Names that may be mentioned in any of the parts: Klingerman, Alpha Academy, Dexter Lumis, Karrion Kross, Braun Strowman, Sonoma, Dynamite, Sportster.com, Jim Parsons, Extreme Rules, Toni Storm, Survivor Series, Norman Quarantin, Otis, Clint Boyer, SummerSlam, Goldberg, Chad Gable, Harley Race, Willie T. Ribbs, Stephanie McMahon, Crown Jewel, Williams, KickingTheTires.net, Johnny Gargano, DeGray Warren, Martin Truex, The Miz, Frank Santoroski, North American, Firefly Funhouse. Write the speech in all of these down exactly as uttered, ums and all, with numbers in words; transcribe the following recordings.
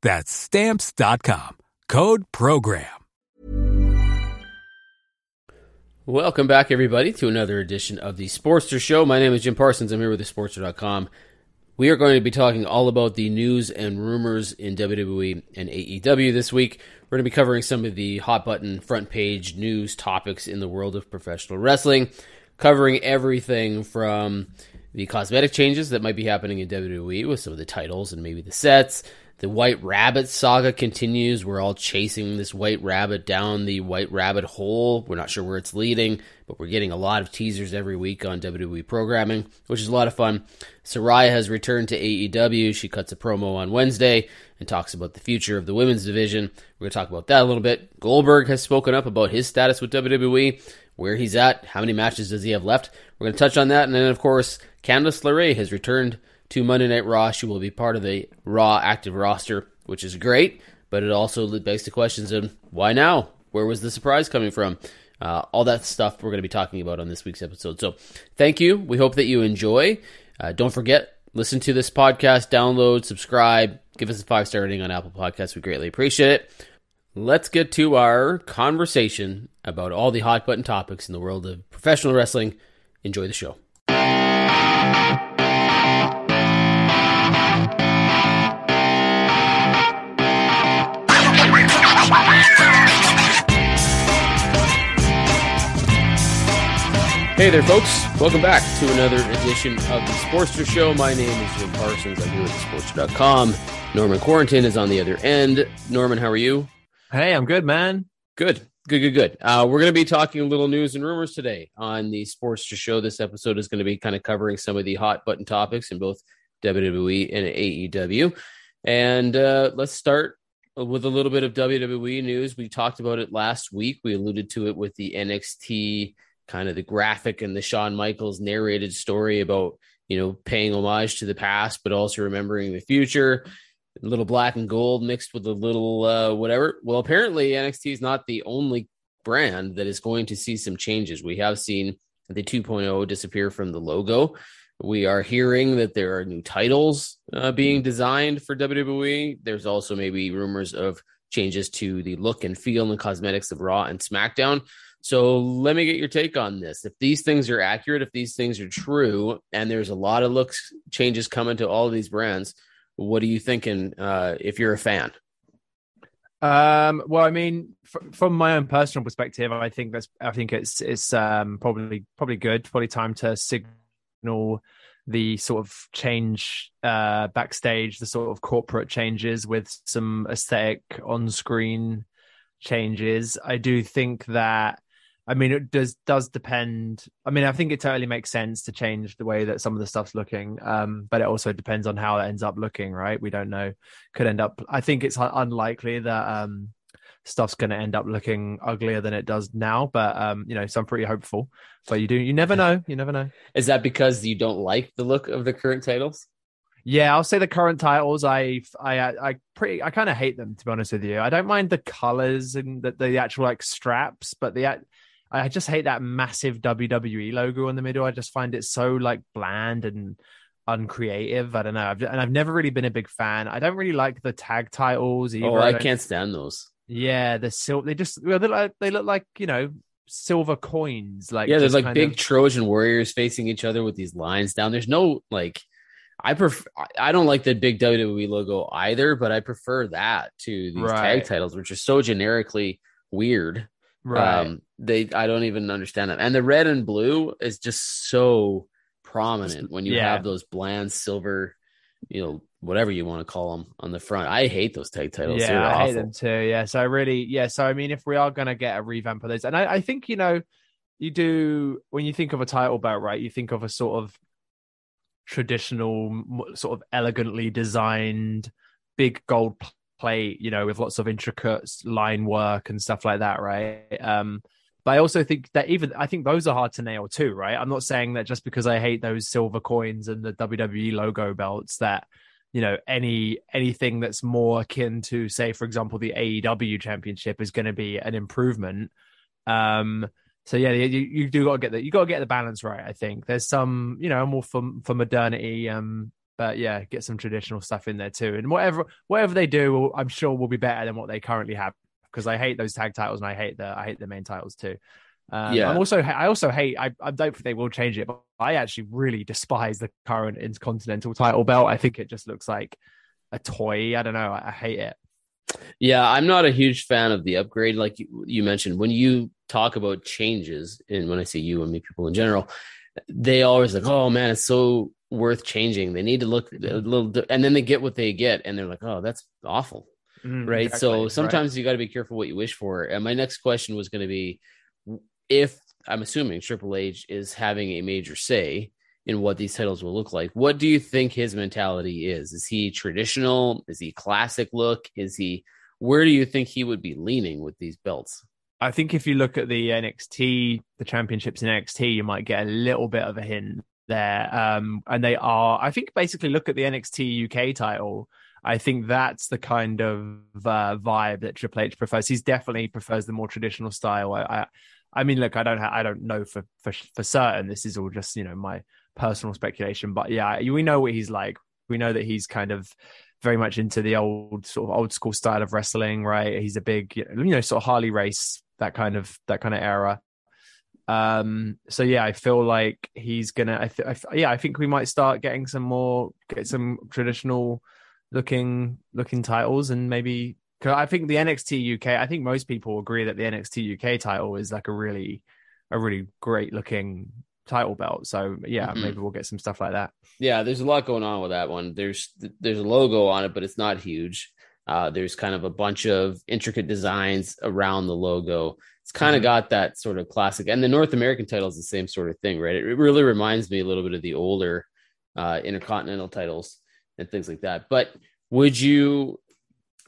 That's Stamps dot com. Code Program. Welcome back, everybody, to another edition of the Sportster Show. My name is Jim Parsons. I'm here with the Sportster dot com. We are going to be talking all about the news and rumors in W W E and A E W this week. We're going to be covering some of the hot-button front-page news topics in the world of professional wrestling, covering everything from the cosmetic changes that might be happening in W W E with some of the titles and maybe the sets. The White Rabbit saga continues. We're all chasing this White Rabbit down the White Rabbit hole. We're not sure where it's leading, but we're getting a lot of teasers every week on W W E programming, which is a lot of fun. Saraya has returned to A E W. She cuts a promo on Wednesday and talks about the future of the women's division. We're going to talk about that a little bit. Goldberg has spoken up about his status with W W E, where he's at, how many matches does he have left. We're going to touch on that. And then, of course, Candice LeRae has returned to Monday Night Raw. She will be part of the Raw active roster, which is great, but it also begs the questions of why now? Where was the surprise coming from? Uh, all that stuff we're going to be talking about on this week's episode. So thank you. We hope that you enjoy. Uh, don't forget, listen to this podcast, download, subscribe, give us a five-star rating on Apple Podcasts. We greatly appreciate it. Let's get to our conversation about all the hot-button topics in the world of professional wrestling. Enjoy the show. Hey there, folks. Welcome back to another edition of The Sportster Show. My name is Jim Parsons. I'm here with the sportster dot com. Norman Quarantin is on the other end. Norman, how are you? Hey, I'm good, man. Good, good, good, good. Uh, we're going to be talking a little news and rumors today on The Sportster Show. This episode is going to be kind of covering some of the hot-button topics in both W W E and A E W. And uh, let's start with a little bit of W W E news. We talked about it last week. We alluded to it with the N X T, kind of the graphic and the Shawn Michaels narrated story about, you know, paying homage to the past, but also remembering the future, a little black and gold mixed with a little uh, whatever. Well, apparently N X T is not the only brand that is going to see some changes. We have seen the two point oh disappear from the logo. We are hearing that there are new titles uh, being designed for W W E. There's also maybe rumors of changes to the look and feel and cosmetics of Raw and SmackDown. So let me get your take on this. If these things are accurate, if these things are true, and there's a lot of looks changes coming to all of these brands, what are you thinking uh, if you're a fan? Um, well, I mean, f- from my own personal perspective, I think that's I think it's it's um, probably probably good, probably time to signal the sort of change uh, backstage, the sort of corporate changes with some aesthetic on-screen changes. I do think that, I mean, it does does depend. I mean, I think it totally makes sense to change the way that some of the stuff's looking, um, but it also depends on how it ends up looking, right? We don't know. Could end up, I think it's unlikely that um, stuff's going to end up looking uglier than it does now, but, um, you know, so I'm pretty hopeful. But you do, you never know. You never know. Is that because you don't like the look of the current titles? Yeah, I'll say the current titles. I, I, I pretty, I kind of hate them, to be honest with you. I don't mind the colors and the, the actual like straps, but the, I just hate that massive W W E logo in the middle. I just find it so like bland and uncreative. I don't know. I've, and I've never really been a big fan. I don't really like the tag titles either. Oh, I, I can't stand those. Yeah, the sil- They just well, they like they look like, you know, silver coins. Like yeah, there's like big of... Trojan warriors facing each other with these lines down. There's no like. I prefer. I don't like the big W W E logo either, but I prefer that to these right. tag titles, which are so generically weird. Right. Um, they, I don't even understand them. And the red and blue is just so prominent when you yeah. have those bland silver, you know, whatever you want to call them on the front. I hate those tag titles. Yeah, They're I awful. hate them too. Yeah. So I really, yeah. So I mean, if we are going to get a revamp of those, and I, I think, you know, you do when you think of a title belt, right? You think of a sort of traditional, sort of elegantly designed big gold plate, you know, with lots of intricate line work and stuff like that, right? Um, but I also think that even I think those are hard to nail too, right? I'm not saying that just because I hate those silver coins and the W W E logo belts that, you know, any anything that's more akin to, say, for example, the A E W championship is going to be an improvement. Um So yeah, you, you do got to get that. You got to get the balance right. I think there's some, you know, more for for modernity, um, but yeah, get some traditional stuff in there too. And whatever whatever they do, I'm sure will be better than what they currently have. Because I hate those tag titles, and I hate the I hate the main titles too. Um, yeah. I'm also I also hate. I, I don't think they will change it, but I actually really despise the current Intercontinental title belt. I think it just looks like a toy. I don't know. I, I hate it. Yeah, I'm not a huge fan of the upgrade, like you, you mentioned. When you talk about changes, and when I say you and me, people in general, they always like, oh man, it's so worth changing. They need to look a little, and then they get what they get, and they're like, oh, that's awful, mm, right? Exactly, so sometimes right. you got to be careful what you wish for. And my next question was going to be, if I'm assuming Triple H is having a major say in what these titles will look like, what do you think his mentality is? Is he traditional? Is he classic look? Is he? Where do you think he would be leaning with these belts? I think if you look at the N X T, the championships in N X T, you might get a little bit of a hint there. Um, and they are, I think, basically look at the N X T U K title. I think that's the kind of uh, vibe that Triple H prefers. He's definitely prefers the more traditional style. I, I, I mean, look, I don't, ha- I don't know for, for for certain. This is all just, you know, my personal speculation. But yeah, we know what he's like. We know that he's kind of very much into the old sort of old school style of wrestling, right? He's a big, you know, sort of Harley Race. That kind of that kind of era. Um, so yeah, I feel like he's gonna. I, th- I th- yeah, I think we might start getting some more, get some traditional looking looking titles, and maybe cause I think the N X T U K. I think most people agree that the N X T U K title is like a really a really great looking title belt. So yeah, mm-hmm. maybe we'll get some stuff like that. Yeah, there's a lot going on with that one. There's there's a logo on it, but it's not huge. Uh, there's kind of a bunch of intricate designs around the logo. It's kind of got that sort of classic. And the North American title is the same sort of thing, right? It really reminds me a little bit of the older uh, Intercontinental titles and things like that. But would you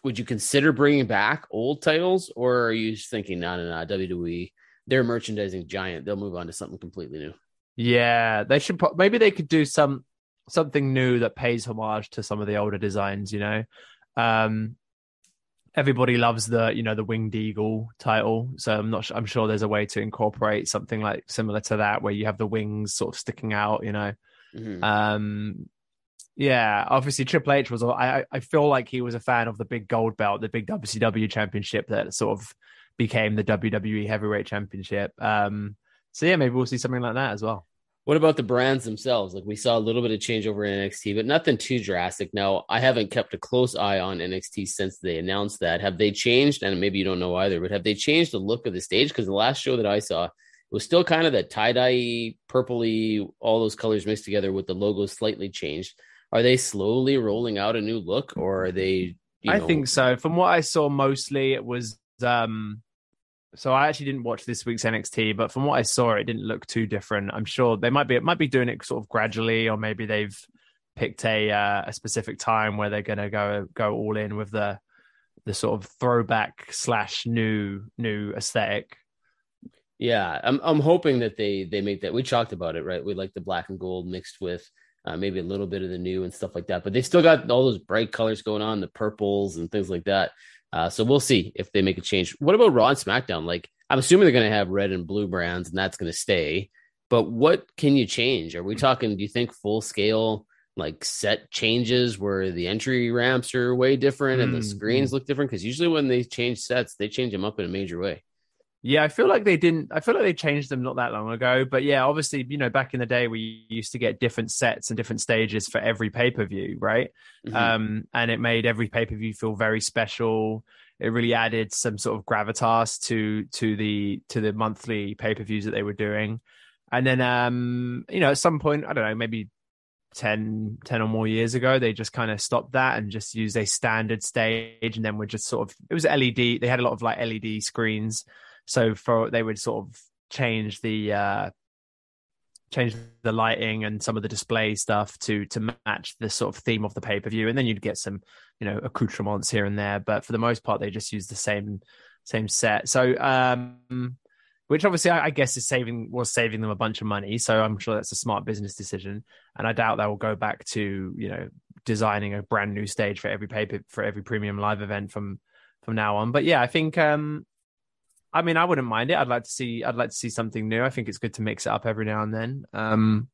would you consider bringing back old titles, or are you just thinking, no, no, no, W W E, they're a merchandising giant. They'll move on to something completely new. Yeah, they should. Po- maybe they could do some something new that pays homage to some of the older designs, you know? Um, everybody loves the, you know, the Winged Eagle title. So I'm not sure, I'm sure there's a way to incorporate something like similar to that, where you have the wings sort of sticking out, you know? Mm-hmm. Um, yeah, obviously Triple H was, I, I feel like he was a fan of the big gold belt, the big W C W championship that sort of became the W W E heavyweight championship. Um, so yeah, maybe we'll see something like that as well. What about the brands themselves? Like, we saw a little bit of change over in N X T, but nothing too drastic. Now, I haven't kept a close eye on N X T since they announced that. Have they changed? And maybe you don't know either, but have they changed the look of the stage? Because the last show that I saw was still kind of that tie-dye, purpley, all those colors mixed together with the logo slightly changed. Are they slowly rolling out a new look, or are they? You know... I think so. From what I saw, mostly it was Um, so I actually didn't watch this week's N X T, but from what I saw, it didn't look too different. I'm sure they might be it might be doing it sort of gradually, or maybe they've picked a uh, a specific time where they're going to go go all in with the the sort of throwback slash new new aesthetic. Yeah, I'm I'm hoping that they they make that. We talked about it, right? We like the black and gold mixed with uh, maybe a little bit of the new and stuff like that. But they still got all those bright colors going on, the purples and things like that. Uh, so we'll see if they make a change. What about Raw and SmackDown? Like, I'm assuming they're going to have red and blue brands, and that's going to stay. But what can you change? Are we talking, do you think, full scale, like set changes where the entry ramps are way different and mm. the screens look different? Because usually when they change sets, they change them up in a major way. Yeah, I feel like they didn't. I feel like they changed them not that long ago. But yeah, obviously, you know, back in the day, we used to get different sets and different stages for every pay-per-view, right? Mm-hmm. Um, and it made every pay-per-view feel very special. It really added some sort of gravitas to to the to the monthly pay-per-views that they were doing. And then, um, you know, at some point, I don't know, maybe ten, ten or more years ago, they just kind of stopped that and just used a standard stage. And then we're just sort of, it was L E D. They had a lot of like L E D screens. So for they would sort of change the uh, change the lighting and some of the display stuff to to match the sort of theme of the pay-per-view, and then you'd get some, you know, accoutrements here and there. But for the most part, they just use the same same set. So um, which obviously I, I guess is saving was saving them a bunch of money. So I'm sure that's a smart business decision, and I doubt they will go back to, you know, designing a brand new stage for every pay for every premium live event from from now on. But yeah, I think. Um, I mean, I wouldn't mind it. I'd like to see. I'd like to see something new. I think it's good to mix it up every now and then. Um,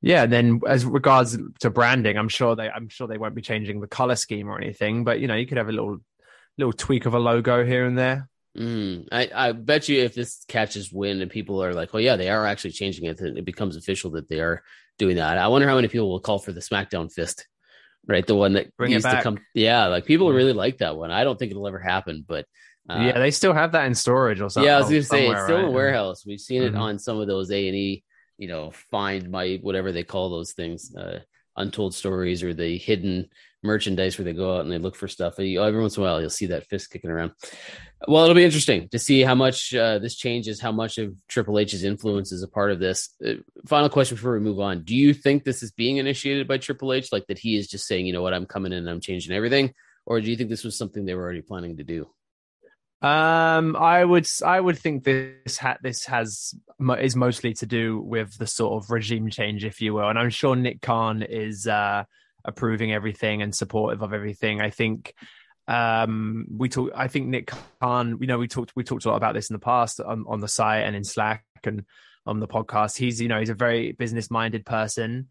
yeah. And then, as regards to branding, I'm sure they. I'm sure they won't be changing the color scheme or anything. But you know, you could have a little, little tweak of a logo here and there. Mm, I, I bet you, if this catches wind and people are like, "Oh yeah, they are actually changing it," then it becomes official that they are doing that. I wonder how many people will call for the SmackDown fist, right? The one that Bring used it back. to come. Yeah, like people really like that one. I don't think it'll ever happen, but. Uh, yeah, they still have that in storage or something. Yeah, I was going to say, it's still right? a warehouse. We've seen mm-hmm. it on some of those A and E, you know, find my, whatever they call those things, uh, untold stories or the hidden merchandise where they go out and they look for stuff. And you, every once in a while, you'll see that fist kicking around. Well, it'll be interesting to see how much uh, this changes, how much of Triple H's influence is a part of this. Uh, final question before we move on. Do you think this is being initiated by Triple H? Like that he is just saying, you know what, I'm coming in and I'm changing everything? Or do you think this was something they were already planning to do? Um, I would, I would think this hat, this has is mostly to do with the sort of regime change, if you will. And I'm sure Nick Khan is uh, approving everything and supportive of everything. I think, um, we talk. I think Nick Khan. You know, we talked, we talked a lot about this in the past on, on the site and in Slack and on the podcast. He's, you know, he's a very business minded person.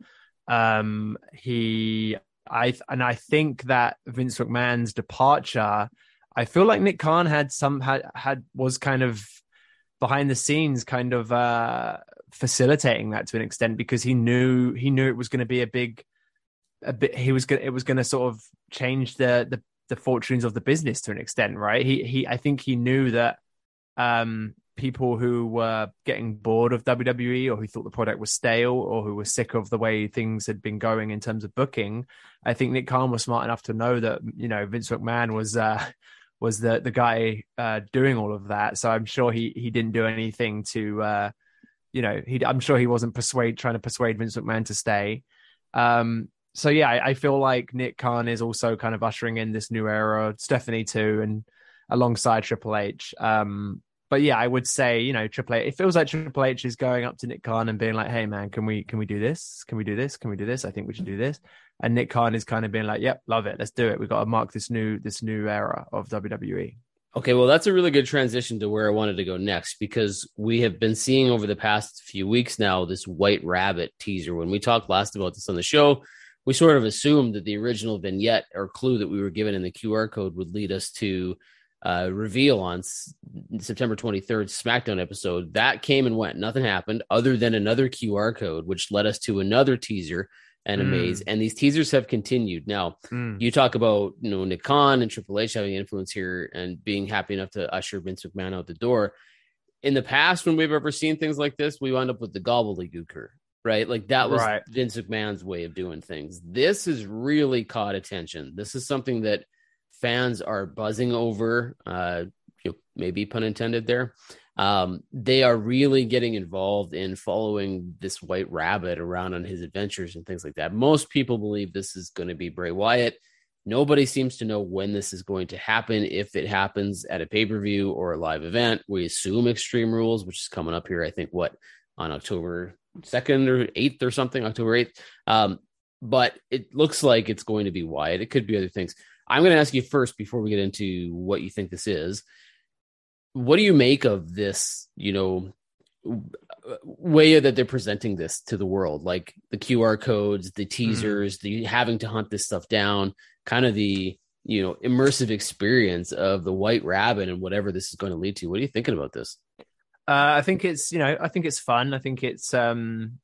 Um, he, I, and I think that Vince McMahon's departure. I feel like Nick Khan had some had, had was kind of behind the scenes, kind of uh, facilitating that to an extent, because he knew he knew it was going to be a big, a bit. He was going it was going to sort of change the, the the fortunes of the business to an extent, right? He he. I think he knew that um, people who were getting bored of W W E, or who thought the product was stale, or who were sick of the way things had been going in terms of booking. I think Nick Khan was smart enough to know that, you know, Vince McMahon was. Uh, was the the guy uh, doing all of that. So I'm sure he he didn't do anything to, uh, you know, he I'm sure he wasn't persuade trying to persuade Vince McMahon to stay. Um, so, yeah, I, I feel like Nick Khan is also kind of ushering in this new era, Stephanie too, and alongside Triple H. Um, but, yeah, I would say, you know, Triple H, it feels like Triple H is going up to Nick Khan and being like, hey, man, can we can we do this? Can we do this? Can we do this? I think we should do this. And Nick Khan is kind of being like, yep, love it. Let's do it. We've got to mark this new this new era of W W E. Okay, well, that's a really good transition to where I wanted to go next, because we have been seeing over the past few weeks now this White Rabbit teaser. When we talked last about this on the show, we sort of assumed that the original vignette or clue that we were given in the Q R code would lead us to uh, reveal on S- September twenty-third SmackDown episode. That came and went. Nothing happened other than another Q R code, which led us to another teaser and Amaze. Mm. And these teasers have continued. Now, mm. you talk about, you know, Nick Khan and Triple H having influence here and being happy enough to usher Vince McMahon out the door. In the past, when we've ever seen things like this, we wound up with the gobbledygooker, right? Like that was right. Vince McMahon's way of doing things. This has really caught attention. This is something that fans are buzzing over. Uh, maybe pun intended there. Um, they are really getting involved in following this white rabbit around on his adventures and things like that. Most people believe this is going to be Bray Wyatt. Nobody seems to know when this is going to happen. If it happens at a pay-per-view or a live event, we assume Extreme Rules, which is coming up here, I think, what, on October second or eighth or something, October eighth. Um, but it looks like it's going to be Wyatt. It could be other things. I'm going to ask you first, before we get into what you think this is, what do you make of this, you know, way that they're presenting this to the world, like the Q R codes, the teasers, mm-hmm. the having to hunt this stuff down, kind of the, you know, immersive experience of the white rabbit and whatever this is going to lead to? What are you thinking about this? Uh, I think it's, you know, I think it's fun. I think it's, um,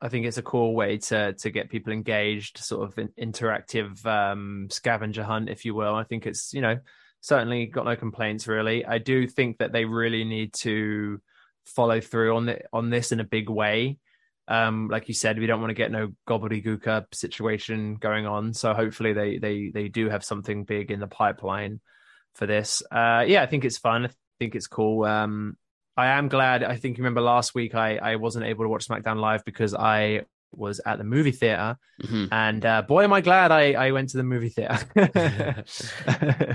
I think it's a cool way to to get people engaged, sort of an interactive um, scavenger hunt, if you will. I think it's, you know, certainly got no complaints really. I do think that they really need to follow through on the, on this in a big way. Um, like you said, we don't want to get no gobbledygooker situation going on. So hopefully they they they do have something big in the pipeline for this. Uh, yeah, I think it's fun. I think it's cool. Um, I am glad. I think you remember last week I, I wasn't able to watch SmackDown Live because I was at the movie theater. Mm-hmm. And uh, boy, am I glad I, I went to the movie theater.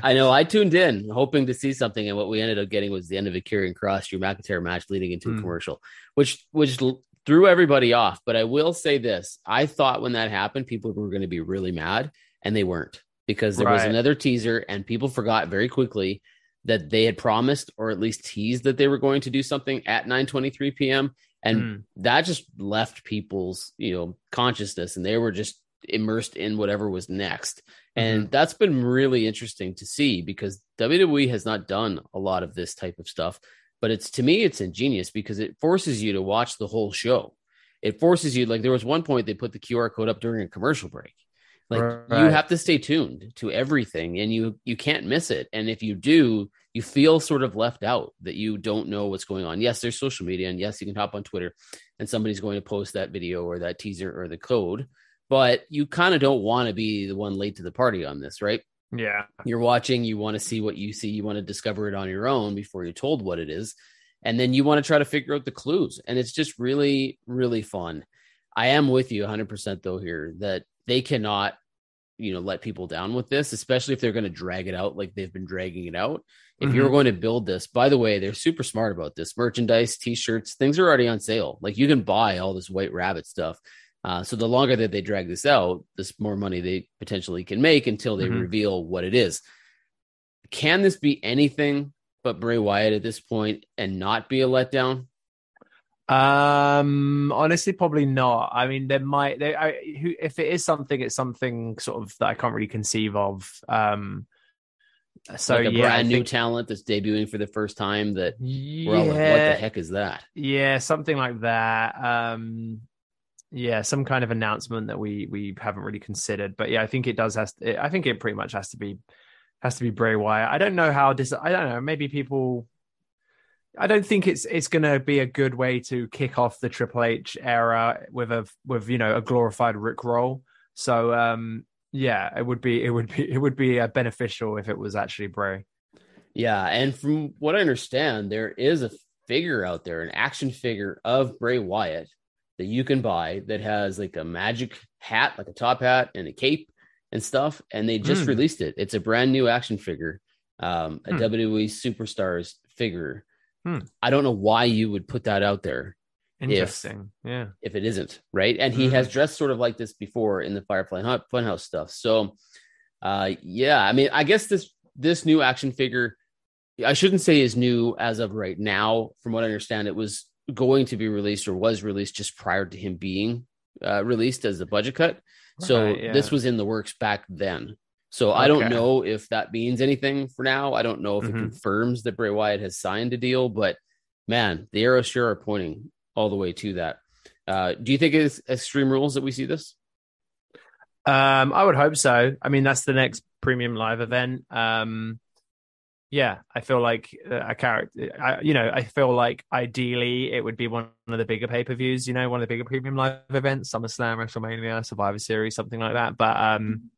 I know. I tuned in hoping to see something. And what we ended up getting was the end of a Kieran Cross, Drew McIntyre match leading into mm. a commercial, which which threw everybody off. But I will say this. I thought when that happened, people were going to be really mad. And they weren't, because there right. was another teaser and people forgot very quickly that they had promised, or at least teased, that they were going to do something at nine twenty-three p.m. And mm. that just left people's, you know, consciousness, and they were just immersed in whatever was next. Mm-hmm. And that's been really interesting to see, because W W E has not done a lot of this type of stuff, but it's, to me, it's ingenious because it forces you to watch the whole show. It forces you, like there was one point they put the Q R code up during a commercial break. Like right. you have to stay tuned to everything, and you, you can't miss it. And if you do, you feel sort of left out, that you don't know what's going on. Yes, there's social media, and yes, you can hop on Twitter and somebody's going to post that video or that teaser or the code, but you kind of don't want to be the one late to the party on this, right? Yeah. You're watching, you want to see what you see. You want to discover it on your own before you're told what it is. And then you want to try to figure out the clues. And it's just really, really fun. I am with you one hundred percent though here that they cannot, you know, let people down with this, especially if they're going to drag it out like they've been dragging it out. If mm-hmm. you're going to build this, by the way, they're super smart about this. Merchandise, t-shirts, things are already on sale. Like you can buy all this white rabbit stuff. Uh, so the longer that they drag this out, the more money they potentially can make until they mm-hmm. reveal what it is. Can this be anything but Bray Wyatt at this point and not be a letdown? Um, honestly, probably not. I mean, there might, there, I, who, if it is something, it's something sort of that I can't really conceive of. Um, so like a yeah, brand I new think, talent that's debuting for the first time that yeah, we're all like, what the heck is that? Yeah. Something like that. Um, yeah, some kind of announcement that we, we haven't really considered, but yeah, I think it does has, to, it, I think it pretty much has to be, has to be Bray Wyatt. I don't know how this, I don't know, maybe people, I don't think it's it's going to be a good way to kick off the Triple H era with a with you know a glorified Rickroll. So um, yeah, it would be it would be it would be uh, beneficial if it was actually Bray. Yeah, and from what I understand, there is a figure out there, an action figure of Bray Wyatt that you can buy that has like a magic hat, like a top hat and a cape and stuff. And they just mm. released it. It's a brand new action figure, um, a mm. W W E Superstars figure. Hmm. I don't know why you would put that out there. Interesting. If, yeah. If it isn't, right? And he mm-hmm. has dressed sort of like this before in the Firefly Funhouse stuff. So, uh, yeah, I mean, I guess this this new action figure, I shouldn't say is new as of right now. From what I understand, it was going to be released or was released just prior to him being uh, released as a budget cut. Right, so yeah. This was in the works back then. So I okay. don't know if that means anything for now. I don't know if mm-hmm. it confirms that Bray Wyatt has signed a deal, but man, the arrows sure are pointing all the way to that. Uh, do you think it's Extreme Rules that we see this? Um, I would hope so. I mean, that's the next premium live event. Um, yeah, I feel like a character, I, you know, I feel like ideally it would be one of the bigger pay-per-views, you know, one of the bigger premium live events, SummerSlam, WrestleMania, Survivor Series, something like that. But, um,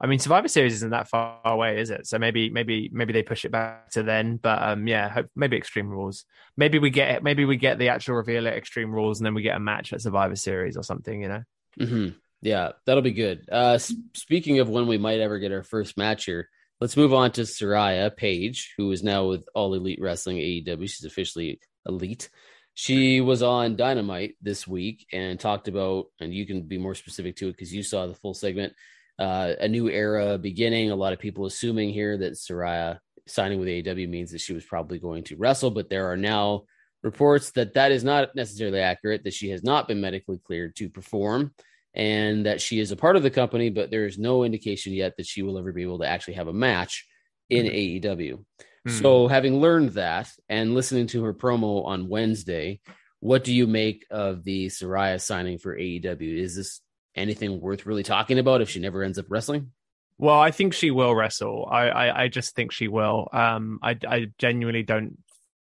I mean, Survivor Series isn't that far away, is it? So maybe, maybe, maybe they push it back to then. But um, yeah, hope, maybe Extreme Rules. Maybe we get it. Maybe we get the actual reveal at Extreme Rules, and then we get a match at Survivor Series or something. You know? Mm-hmm. Yeah, that'll be good. Uh, speaking of when we might ever get our first match here, let's move on to Saraya Page, who is now with All Elite Wrestling A E W. She's officially elite. She was on Dynamite this week and talked about, and you can be more specific to it because you saw the full segment. Uh, a new era beginning. A lot of people assuming here that Saraya signing with A E W means that she was probably going to wrestle, but there are now reports that that is not necessarily accurate, that she has not been medically cleared to perform and that she is a part of the company, but there is no indication yet that she will ever be able to actually have a match in mm-hmm. A E W. Mm-hmm. So having learned that and listening to her promo on Wednesday, what do you make of the Saraya signing for A E W? Is this anything worth really talking about if she never ends up wrestling? Well, I think she will wrestle. I, I, I just think she will. Um, I, I genuinely don't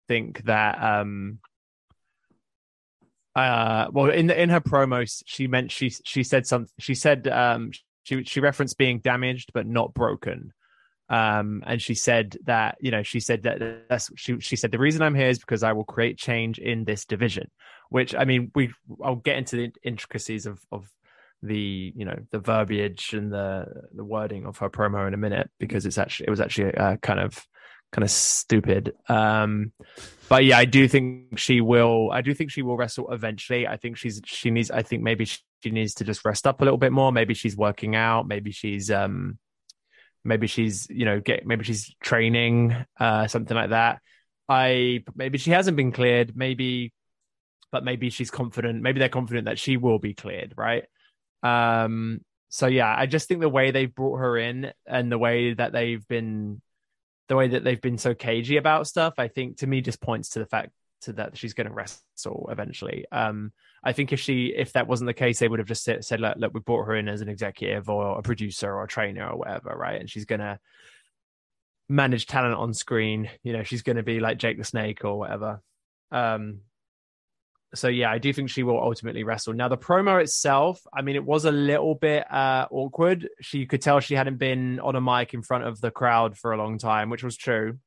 think that. Um, uh, well, in the, in her promos, she meant she she said something. She said um, she she referenced being damaged but not broken. Um, and she said that, you know, she said that that's, she, she said, the reason I'm here is because I will create change in this division, which, I mean, we, I'll get into the intricacies of, of, the, you know, the verbiage and the the wording of her promo in a minute, because it's actually, it was actually uh, kind of kind of stupid. Um, but yeah, I do think she will. I do think she will wrestle eventually. I think she's she needs. I think maybe she needs to just rest up a little bit more. Maybe she's working out. Maybe she's um, maybe she's you know get maybe she's training uh, something like that. I maybe she hasn't been cleared. Maybe, but maybe she's confident. Maybe they're confident that she will be cleared. Right. Um, so yeah, I just think the way they've brought her in and the way that they've been, the way that they've been so cagey about stuff, I think to me just points to the fact to that she's going to wrestle eventually. Um, I think if she, if that wasn't the case, they would have just said, look, look, we brought her in as an executive or a producer or a trainer or whatever. Right. And she's going to manage talent on screen. You know, she's going to be like Jake the Snake or whatever. Um, So, yeah, I do think she will ultimately wrestle. Now, the promo itself, I mean, it was a little bit uh, awkward. She could tell she hadn't been on a mic in front of the crowd for a long time, which was true.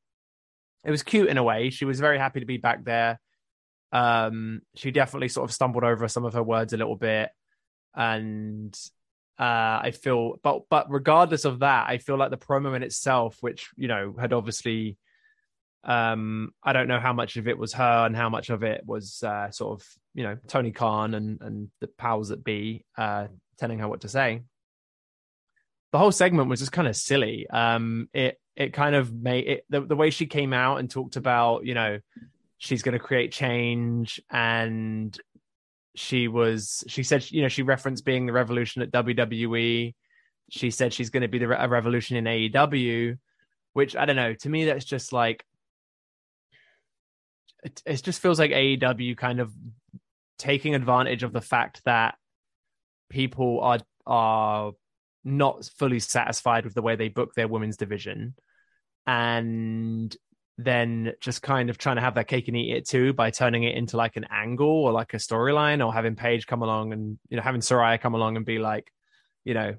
It was cute in a way. She was very happy to be back there. Um, she definitely sort of stumbled over some of her words a little bit. And uh, I feel, but but regardless of that, I feel like the promo in itself, which, you know, had obviously... Um, I don't know how much of it was her and how much of it was uh, sort of, you know, Tony Khan and, and the powers that be uh, telling her what to say. The whole segment was just kind of silly. Um, it it kind of made it the, the way she came out and talked about, you know, she's going to create change. And she was she said, you know, she referenced being the revolution at W W E. She said she's going to be the re- a revolution in A E W, which I don't know. To me, that's just like. It, it just feels like A E W kind of taking advantage of the fact that people are are not fully satisfied with the way they book their women's division, and then just kind of trying to have their cake and eat it too by turning it into like an angle or like a storyline, or having Paige come along and, you know, having Saraya come along and be like, you know,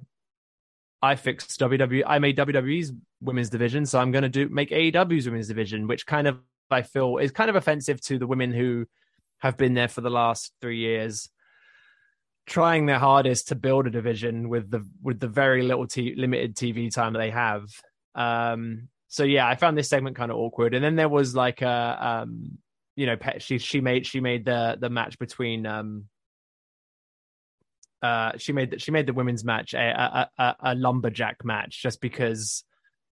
I fixed W W E, I made W W E's women's division, so I'm going to do make A E W's women's division, which kind of I feel is kind of offensive to the women who have been there for the last three years, trying their hardest to build a division with the with the very little t- limited T V time that they have. Um, so yeah, I found this segment kind of awkward. And then there was like a, um, you know, she she made she made the the match between um, uh, she made that she made the women's match a, a, a, a lumberjack match just because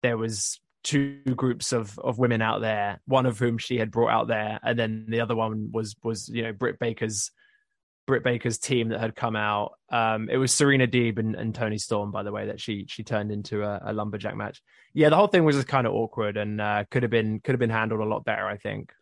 there was. Two groups of of women out there, one of whom she had brought out there, and then the other one was was you know Britt Baker's Britt Baker's team that had come out. Um, it was Serena Deeb and, and Toni Storm, by the way, that she she turned into a, a lumberjack match. Yeah, the whole thing was just kind of awkward and uh, could have been could have been handled a lot better, I think.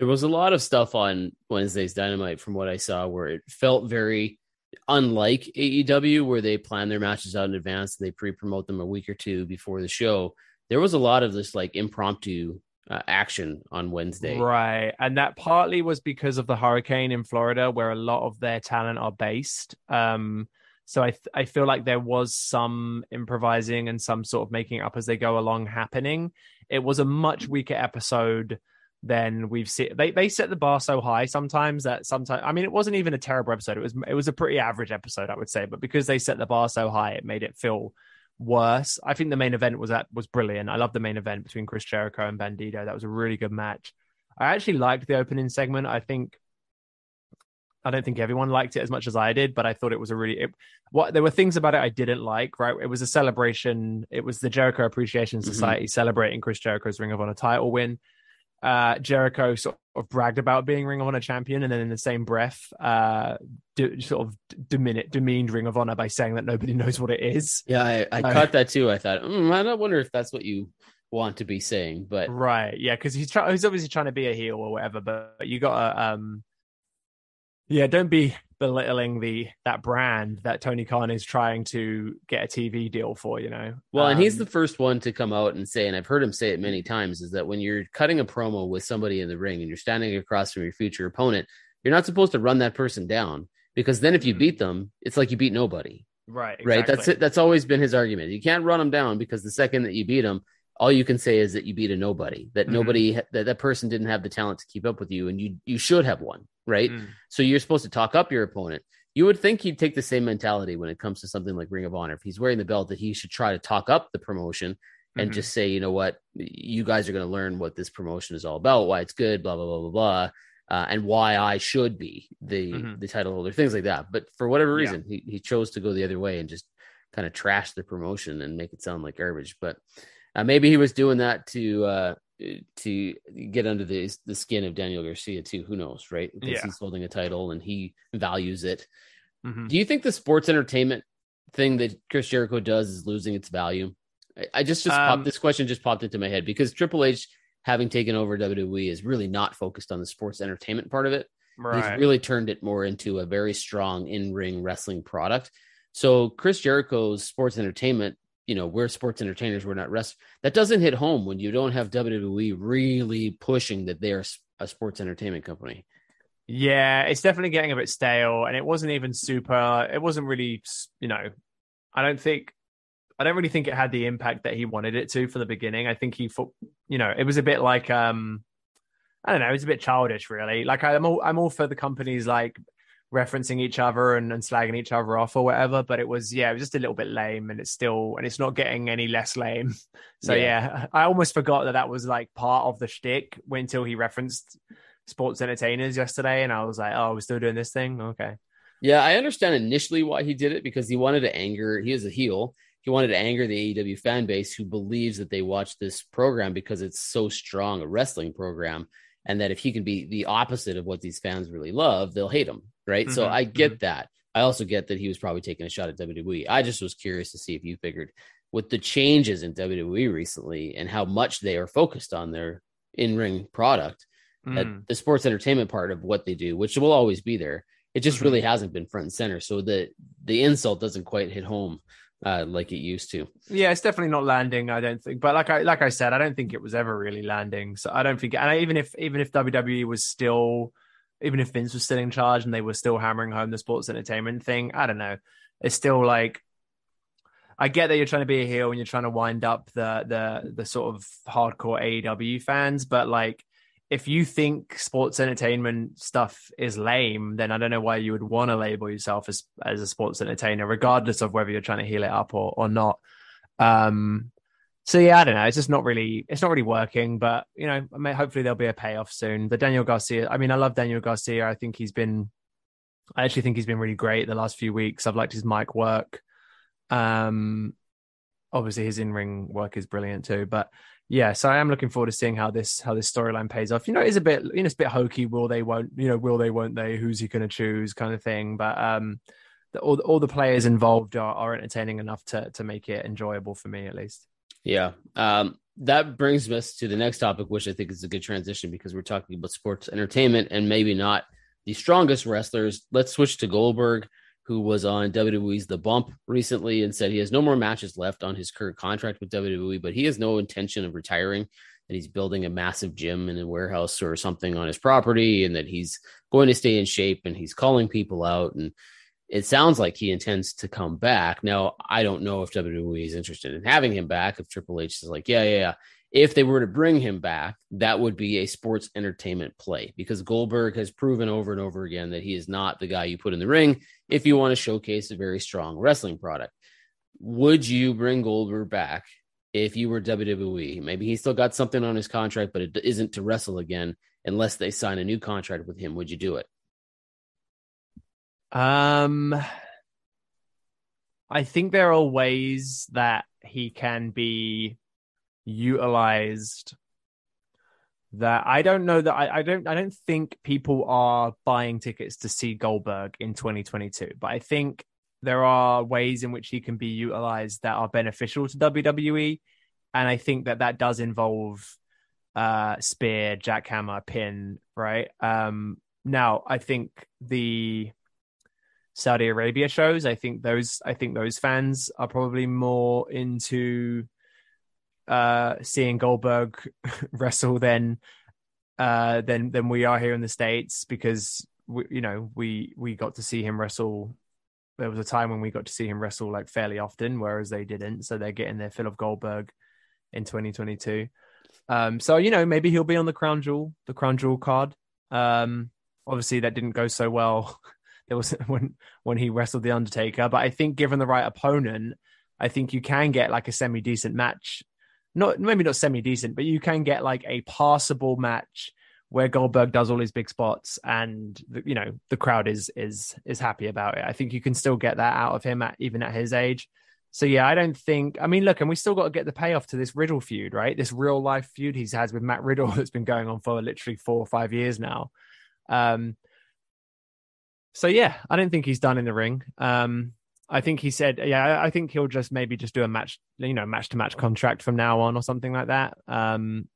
There was a lot of stuff on Wednesday's Dynamite, from what I saw, where it felt very unlike A E W, where they plan their matches out in advance and they pre-promote them a week or two before the show. There was a lot of this like impromptu uh, action on Wednesday. Right. And that partly was because of the hurricane in Florida, where a lot of their talent are based. Um, So I th- I feel like there was some improvising and some sort of making up as they go along happening. It was a much weaker episode than we've seen. They they set the bar so high sometimes that sometimes, I mean, it wasn't even a terrible episode. It was it was a pretty average episode, I would say. But because they set the bar so high, it made it feel worse. I think the main event was that was brilliant. I love the main event between Chris Jericho and Bandido. That was a really good match. I actually liked the opening segment. I think. I don't think everyone liked it as much as I did, but I thought it was a really, it, what there were things about it I didn't like, right? It was a celebration. It was the Jericho Appreciation Society mm-hmm. celebrating Chris Jericho's Ring of Honor title win. Uh, Jericho sort of bragged about being Ring of Honor champion. And then in the same breath, uh, do, sort of demean, demeaned Ring of Honor by saying that nobody knows what it is. Yeah. I, I uh, caught that too. I thought, mm, I don't wonder if that's what you want to be saying, but right. Yeah. Cause he's trying, he's obviously trying to be a heel or whatever, but you got to, um, yeah, don't be belittling the that brand that Tony Khan is trying to get a T V deal for, you know. Well, um, and he's the first one to come out and say, and I've heard him say it many times, is that when you're cutting a promo with somebody in the ring and you're standing across from your future opponent, you're not supposed to run that person down, because then if you beat them, it's like you beat nobody. Right. Exactly. Right. That's it. That's always been his argument. You can't run them down, because the second that you beat them, all you can say is that you beat a nobody, that mm-hmm. nobody, that, that person didn't have the talent to keep up with you, and you you should have won, right? Mm. So you're supposed to talk up your opponent. You would think he'd take the same mentality when it comes to something like Ring of Honor. If he's wearing the belt, that he should try to talk up the promotion and mm-hmm. just say, you know what, you guys are going to learn what this promotion is all about, why it's good, blah, blah, blah, blah, blah, uh, and why I should be the mm-hmm. the title holder, things like that. But for whatever reason, yeah. he, he chose to go the other way and just kind of trash the promotion and make it sound like garbage. But Uh, maybe he was doing that to uh, to get under the the skin of Daniel Garcia too. Who knows, right? Because yeah. he's holding a title and he values it. Mm-hmm. Do you think the sports entertainment thing that Chris Jericho does is losing its value? I, I just just um, popped, this question just popped into my head, because Triple H, having taken over W W E, is really not focused on the sports entertainment part of it. Right. He's really turned it more into a very strong in-ring wrestling product. So Chris Jericho's sports entertainment, you know, we're sports entertainers, we're not wrestlers. That doesn't hit home when you don't have W W E really pushing that they're a sports entertainment company. Yeah, it's definitely getting a bit stale, and it wasn't even super, it wasn't really, you know, I don't think, I don't really think it had the impact that he wanted it to for the beginning. I think he, you know, it was a bit like, um, I don't know, it was a bit childish, really. Like, I'm all, I'm all for the companies, like, referencing each other and, and slagging each other off or whatever, but it was yeah it was just a little bit lame, and it's still and it's not getting any less lame. So yeah, yeah I almost forgot that that was like part of the shtick when, until he referenced sports entertainers yesterday, and I was like, oh, we're still doing this thing, okay. Yeah, I understand initially why he did it, because he wanted to anger, he is a heel, he wanted to anger the A E W fan base, who believes that they watch this program because it's so strong a wrestling program, and that if he can be the opposite of what these fans really love, they'll hate him. Right. Mm-hmm, so I get mm-hmm. that. I also get that he was probably taking a shot at W W E. I just was curious to see if you figured with the changes in W W E recently and how much they are focused on their in-ring product, mm. that the sports entertainment part of what they do, which will always be there, it just mm-hmm. really hasn't been front and center. So the, the insult doesn't quite hit home uh, like it used to. Yeah, it's definitely not landing, I don't think. But like I, like I said, I don't think it was ever really landing. So I don't think, and I, even if, even if W W E was still, even if Vince was still in charge and they were still hammering home the sports entertainment thing, I don't know. It's still like, I get that you're trying to be a heel and you're trying to wind up the the the sort of hardcore A E W fans, but like, if you think sports entertainment stuff is lame, then I don't know why you would want to label yourself as as a sports entertainer, regardless of whether you're trying to heel it up or or not. Um, So yeah, I don't know. It's just not really, it's not really working. But you know, I mean, hopefully there'll be a payoff soon. The Daniel Garcia, I mean, I love Daniel Garcia. I think he's been, I actually think he's been really great the last few weeks. I've liked his mic work. Um, obviously his in-ring work is brilliant too. But yeah, so I am looking forward to seeing how this how this storyline pays off. You know, it's a bit, you know, it's a bit hokey. Will they? Won't? You know, will they? Won't they? Who's he going to choose? Kind of thing. But um, the, all all the players involved are, are entertaining enough to to make it enjoyable for me, at least. Yeah, um, that brings us to the next topic, which I think is a good transition, because we're talking about sports entertainment and maybe not the strongest wrestlers. Let's switch to Goldberg, who was on W W E's The Bump recently and said he has no more matches left on his current contract with W W E, but he has no intention of retiring, that he's building a massive gym in a warehouse or something on his property, and that he's going to stay in shape, and he's calling people out. And it sounds like he intends to come back. Now, I don't know if W W E is interested in having him back. If Triple H is like, yeah, yeah, yeah. If they were to bring him back, that would be a sports entertainment play, because Goldberg has proven over and over again that he is not the guy you put in the ring if you want to showcase a very strong wrestling product. Would you bring Goldberg back if you were W W E? Maybe he's still got something on his contract, but it isn't to wrestle again unless they sign a new contract with him. Would you do it? Um, I think there are ways that he can be utilized that I don't know that I, I don't I don't think people are buying tickets to see Goldberg in twenty twenty-two, but I think there are ways in which he can be utilized that are beneficial to W W E, and I think that that does involve uh spear, jackhammer, pin, right? Um, now I think the Saudi Arabia shows, I think those I think those fans are probably more into uh seeing Goldberg wrestle than uh than than we are here in the States, because we, you know we we got to see him wrestle. There was a time when we got to see him wrestle like fairly often, whereas they didn't, so they're getting their fill of Goldberg in twenty twenty-two. Um so you know maybe he'll be on the Crown Jewel the Crown Jewel card. Um obviously that didn't go so well. It was when when he wrestled The Undertaker, but I think given the right opponent, I think you can get like a semi-decent match. Not maybe not semi-decent, but you can get like a passable match where Goldberg does all his big spots, and you know the crowd is is is happy about it. I think you can still get that out of him at, even at his age. So yeah, I don't think. I mean, look, and we still got to get the payoff to this Riddle feud, right? This real life feud he's had with Matt Riddle that's been going on for literally four or five years now. Um. So, yeah, I don't think he's done in the ring. Um, I think he said, yeah, I think he'll just maybe just do a match, you know, match to match contract from now on or something like that. Um,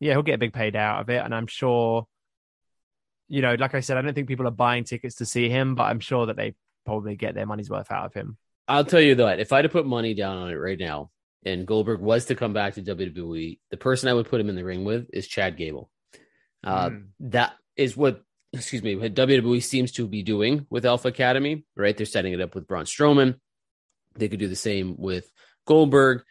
yeah, he'll get a big payday out of it. And I'm sure, you know, like I said, I don't think people are buying tickets to see him, but I'm sure that they probably get their money's worth out of him. I'll tell you that if I had to put money down on it right now and Goldberg was to come back to W W E, the person I would put him in the ring with is Chad Gable. Uh, mm. That is what. Excuse me, W W E seems to be doing with Alpha Academy, right? They're setting it up with Braun Strowman. They could do the same with Goldberg.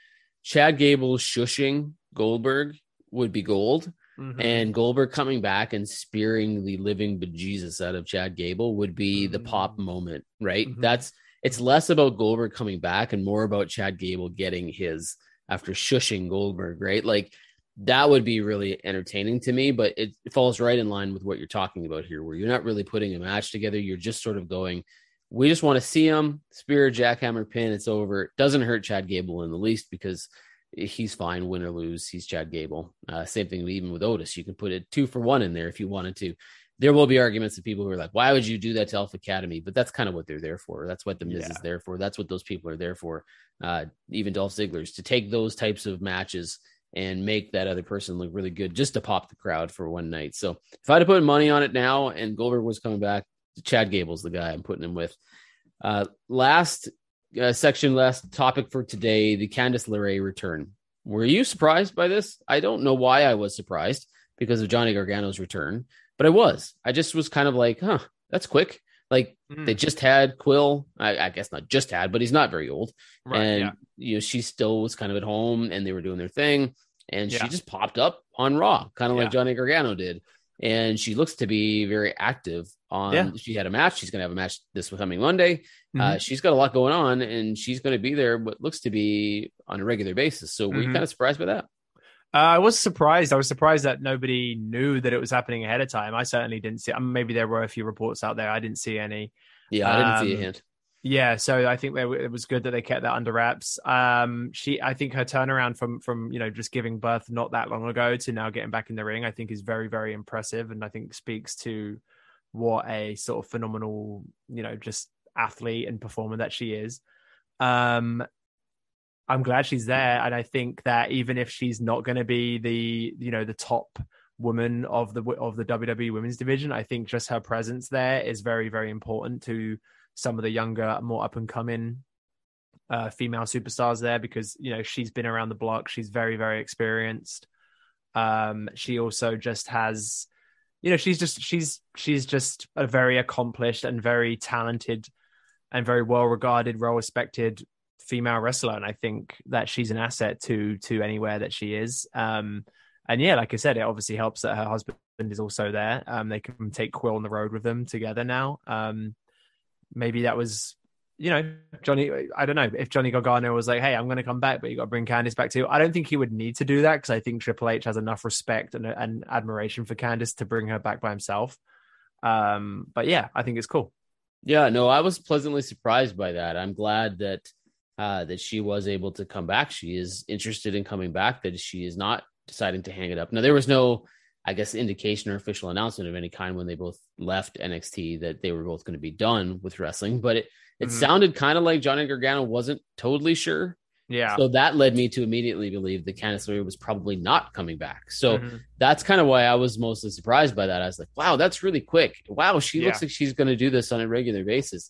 Chad Gable shushing Goldberg would be gold. Mm-hmm. And Goldberg coming back and spearing the living bejesus out of Chad Gable would be the pop moment, right? Mm-hmm. That's it's less about Goldberg coming back and more about Chad Gable getting his after shushing Goldberg, right? Like, that would be really entertaining to me, but it falls right in line with what you're talking about here, where you're not really putting a match together. You're just sort of going, we just want to see him spear, jackhammer, pin. It's over. It doesn't hurt Chad Gable in the least, because he's fine. Win or lose, he's Chad Gable. Uh, same thing even with Otis. You can put a two for one in there if you wanted to. There will be arguments of people who are like, why would you do that to Alpha Academy? But that's kind of what they're there for. That's what the Miz yeah. is there for. That's what those people are there for. Uh, even Dolph Ziggler's, to take those types of matches and make that other person look really good just to pop the crowd for one night. So if I had to put money on it now and Goldberg was coming back, Chad Gable's the guy I'm putting him with. Uh, last uh, section, last topic for today, the Candice LeRae return. Were you surprised by this? I don't know why I was surprised because of Johnny Gargano's return, but I was. I just was kind of like, huh, that's quick. Like mm. they just had Quill, I, I guess not just had, but he's not very old. Right, and, yeah. you know, she still was kind of at home and they were doing their thing. And yeah. she just popped up on Raw, kind of yeah. like Johnny Gargano did. And she looks to be very active on, yeah. she had a match. She's going to have a match this coming Monday. Mm-hmm. Uh, she's got a lot going on and she's going to be there, what looks to be on a regular basis. So mm-hmm. were you kind of surprised by that? Uh, I was surprised. I was surprised that nobody knew that it was happening ahead of time. I certainly didn't see. I mean, maybe there were a few reports out there. I didn't see any. Yeah, I didn't um, see a hint. Yeah, so I think they, it was good that they kept that under wraps. Um, she, I think her turnaround from from you know just giving birth not that long ago to now getting back in the ring, I think is very very impressive, and I think speaks to what a sort of phenomenal you know just athlete and performer that she is. Um, I'm glad she's there. And I think that even if she's not going to be the, you know, the top woman of the, of the W W E women's division, I think just her presence there is very, very important to some of the younger, more up and coming uh, female superstars there, because, you know, she's been around the block. She's very, very experienced. Um, she also just has, you know, she's just, she's, she's just a very accomplished and very talented and very well regarded, well respected female wrestler. And I think that she's an asset to, to anywhere that she is. Um, and yeah, like I said, it obviously helps that her husband is also there. Um, they can take Quill on the road with them together now. Um, maybe that was, you know, Johnny, I don't know if Johnny Gargano was like, hey, I'm going to come back, but you got to bring Candice back too. I don't think he would need to do that, because I think Triple H has enough respect and, and admiration for Candice to bring her back by himself. Um, but yeah, I think it's cool. Yeah, no, I was pleasantly surprised by that. I'm glad that uh, that she was able to come back. She is interested in coming back, that she is not deciding to hang it up. Now, there was no, I guess, indication or official announcement of any kind when they both left N X T that they were both going to be done with wrestling, but it, it mm-hmm. sounded kind of like Johnny Gargano wasn't totally sure. Yeah. So that led me to immediately believe that Candice LeRae was probably not coming back. So mm-hmm. that's kind of why I was mostly surprised by that. I was like, wow, that's really quick. Wow. She yeah. looks like she's going to do this on a regular basis.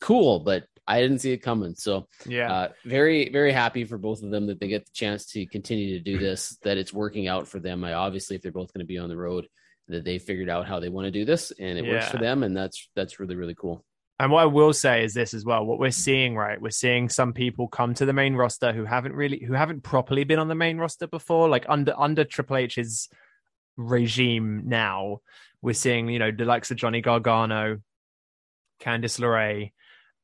Cool. But I didn't see it coming. So yeah, uh, very, very happy for both of them that they get the chance to continue to do this, that it's working out for them. I obviously, if they're both going to be on the road, that they figured out how they want to do this, and it yeah. works for them. And that's, that's really, really cool. And what I will say is this as well, what we're seeing, right? We're seeing some people come to the main roster who haven't really, who haven't properly been on the main roster before, like under, under Triple H's regime. Now we're seeing, you know, the likes of Johnny Gargano, Candice LeRae,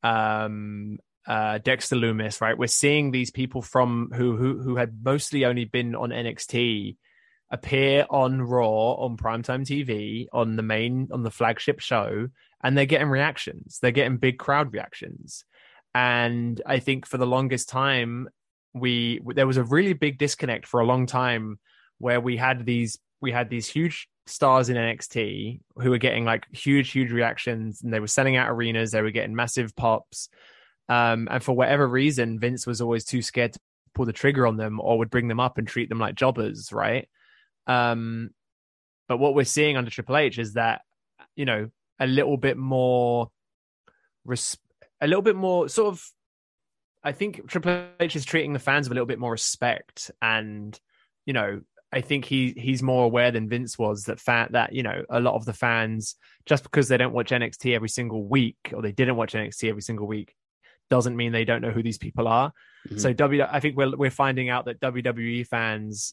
um, uh, Dexter Lumis, right? We're seeing these people from who, who, who had mostly only been on N X T appear on Raw, on primetime T V, on the main, on the flagship show. And they're getting reactions. They're getting big crowd reactions. And I think for the longest time, we there was a really big disconnect for a long time where we had these we had these huge stars in N X T who were getting like huge, huge reactions, and they were selling out arenas. They were getting massive pops. Um, and for whatever reason, Vince was always too scared to pull the trigger on them, or would bring them up and treat them like jobbers, right? Um, but what we're seeing under Triple H is that, you know, a little bit more, res- a little bit more sort of, I think Triple H is treating the fans with a little bit more respect. And, you know, I think he he's more aware than Vince was that fa- that, you know, a lot of the fans, just because they don't watch N X T every single week, or they didn't watch N X T every single week, doesn't mean they don't know who these people are. Mm-hmm. So W, I think we're, we're finding out that W W E fans,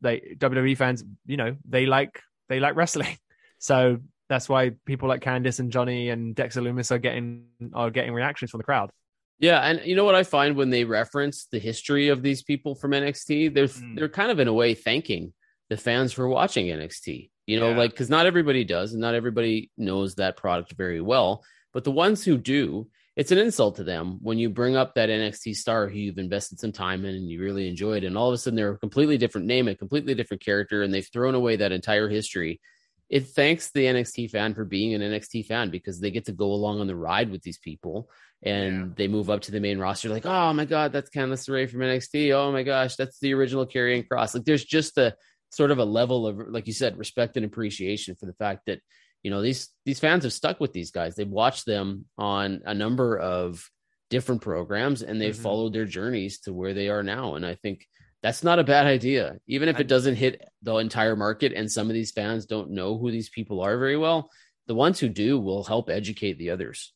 they W W E fans, you know, they like, they like wrestling. So that's why people like Candice and Johnny and Dexter Lumis are getting are getting reactions from the crowd. Yeah, and you know what I find when they reference the history of these people from N X T, they're mm. they're kind of in a way thanking the fans for watching N X T. You know, yeah. like because not everybody does, and not everybody knows that product very well. But the ones who do, it's an insult to them when you bring up that N X T star who you've invested some time in and you really enjoyed, and all of a sudden they're a completely different name, a completely different character, and they've thrown away that entire history. It thanks the N X T fan for being an N X T fan, because they get to go along on the ride with these people, and yeah. they move up to the main roster like, oh my God, that's Candice LeRae from N X T. Oh my gosh, that's the original Karrion Kross. Like there's just a sort of a level of, like you said, respect and appreciation for the fact that, you know, these, these fans have stuck with these guys. They've watched them on a number of different programs, and they've mm-hmm. followed their journeys to where they are now. And I think that's not a bad idea, even if it doesn't hit the entire market and some of these fans don't know who these people are very well. The ones who do will help educate the others.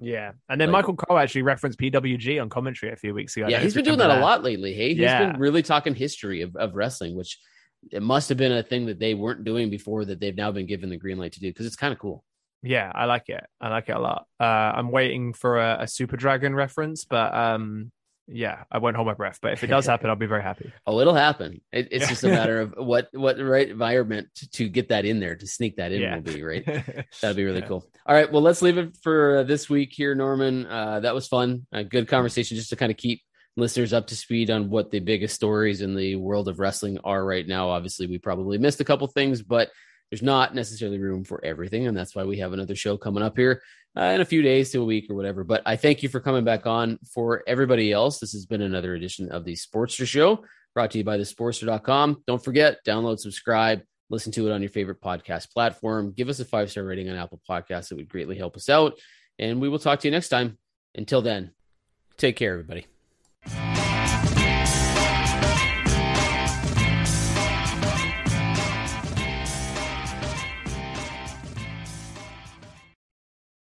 Yeah. And then like, Michael Cole actually referenced P W G on commentary a few weeks ago. Yeah, he's been doing that, that a lot lately. Hey, yeah. He's been really talking history of, of wrestling, which it must have been a thing that they weren't doing before that they've now been given the green light to do, because it's kind of cool. Yeah, I like it. I like it a lot. Uh, I'm waiting for a, a Super Dragon reference, but... um yeah, I won't hold my breath, but if it does happen, I'll be very happy. Oh, it'll happen. It, it's yeah. just a matter of what what right environment to, to get that in there, to sneak that in yeah. will be, right? That'll be really yeah. cool. All right, well, let's leave it for this week here, Norman. Uh, that was fun. A good conversation just to kind of keep listeners up to speed on what the biggest stories in the world of wrestling are right now. Obviously, we probably missed a couple things, but there's not necessarily room for everything, and that's why we have another show coming up here uh, in a few days to a week or whatever. But I thank you for coming back on. For everybody else, this has been another edition of The Sportster Show, brought to you by the sportster dot com. Don't forget, download, subscribe, listen to it on your favorite podcast platform. Give us a five-star rating on Apple Podcasts. It would greatly help us out, and we will talk to you next time. Until then, take care, everybody.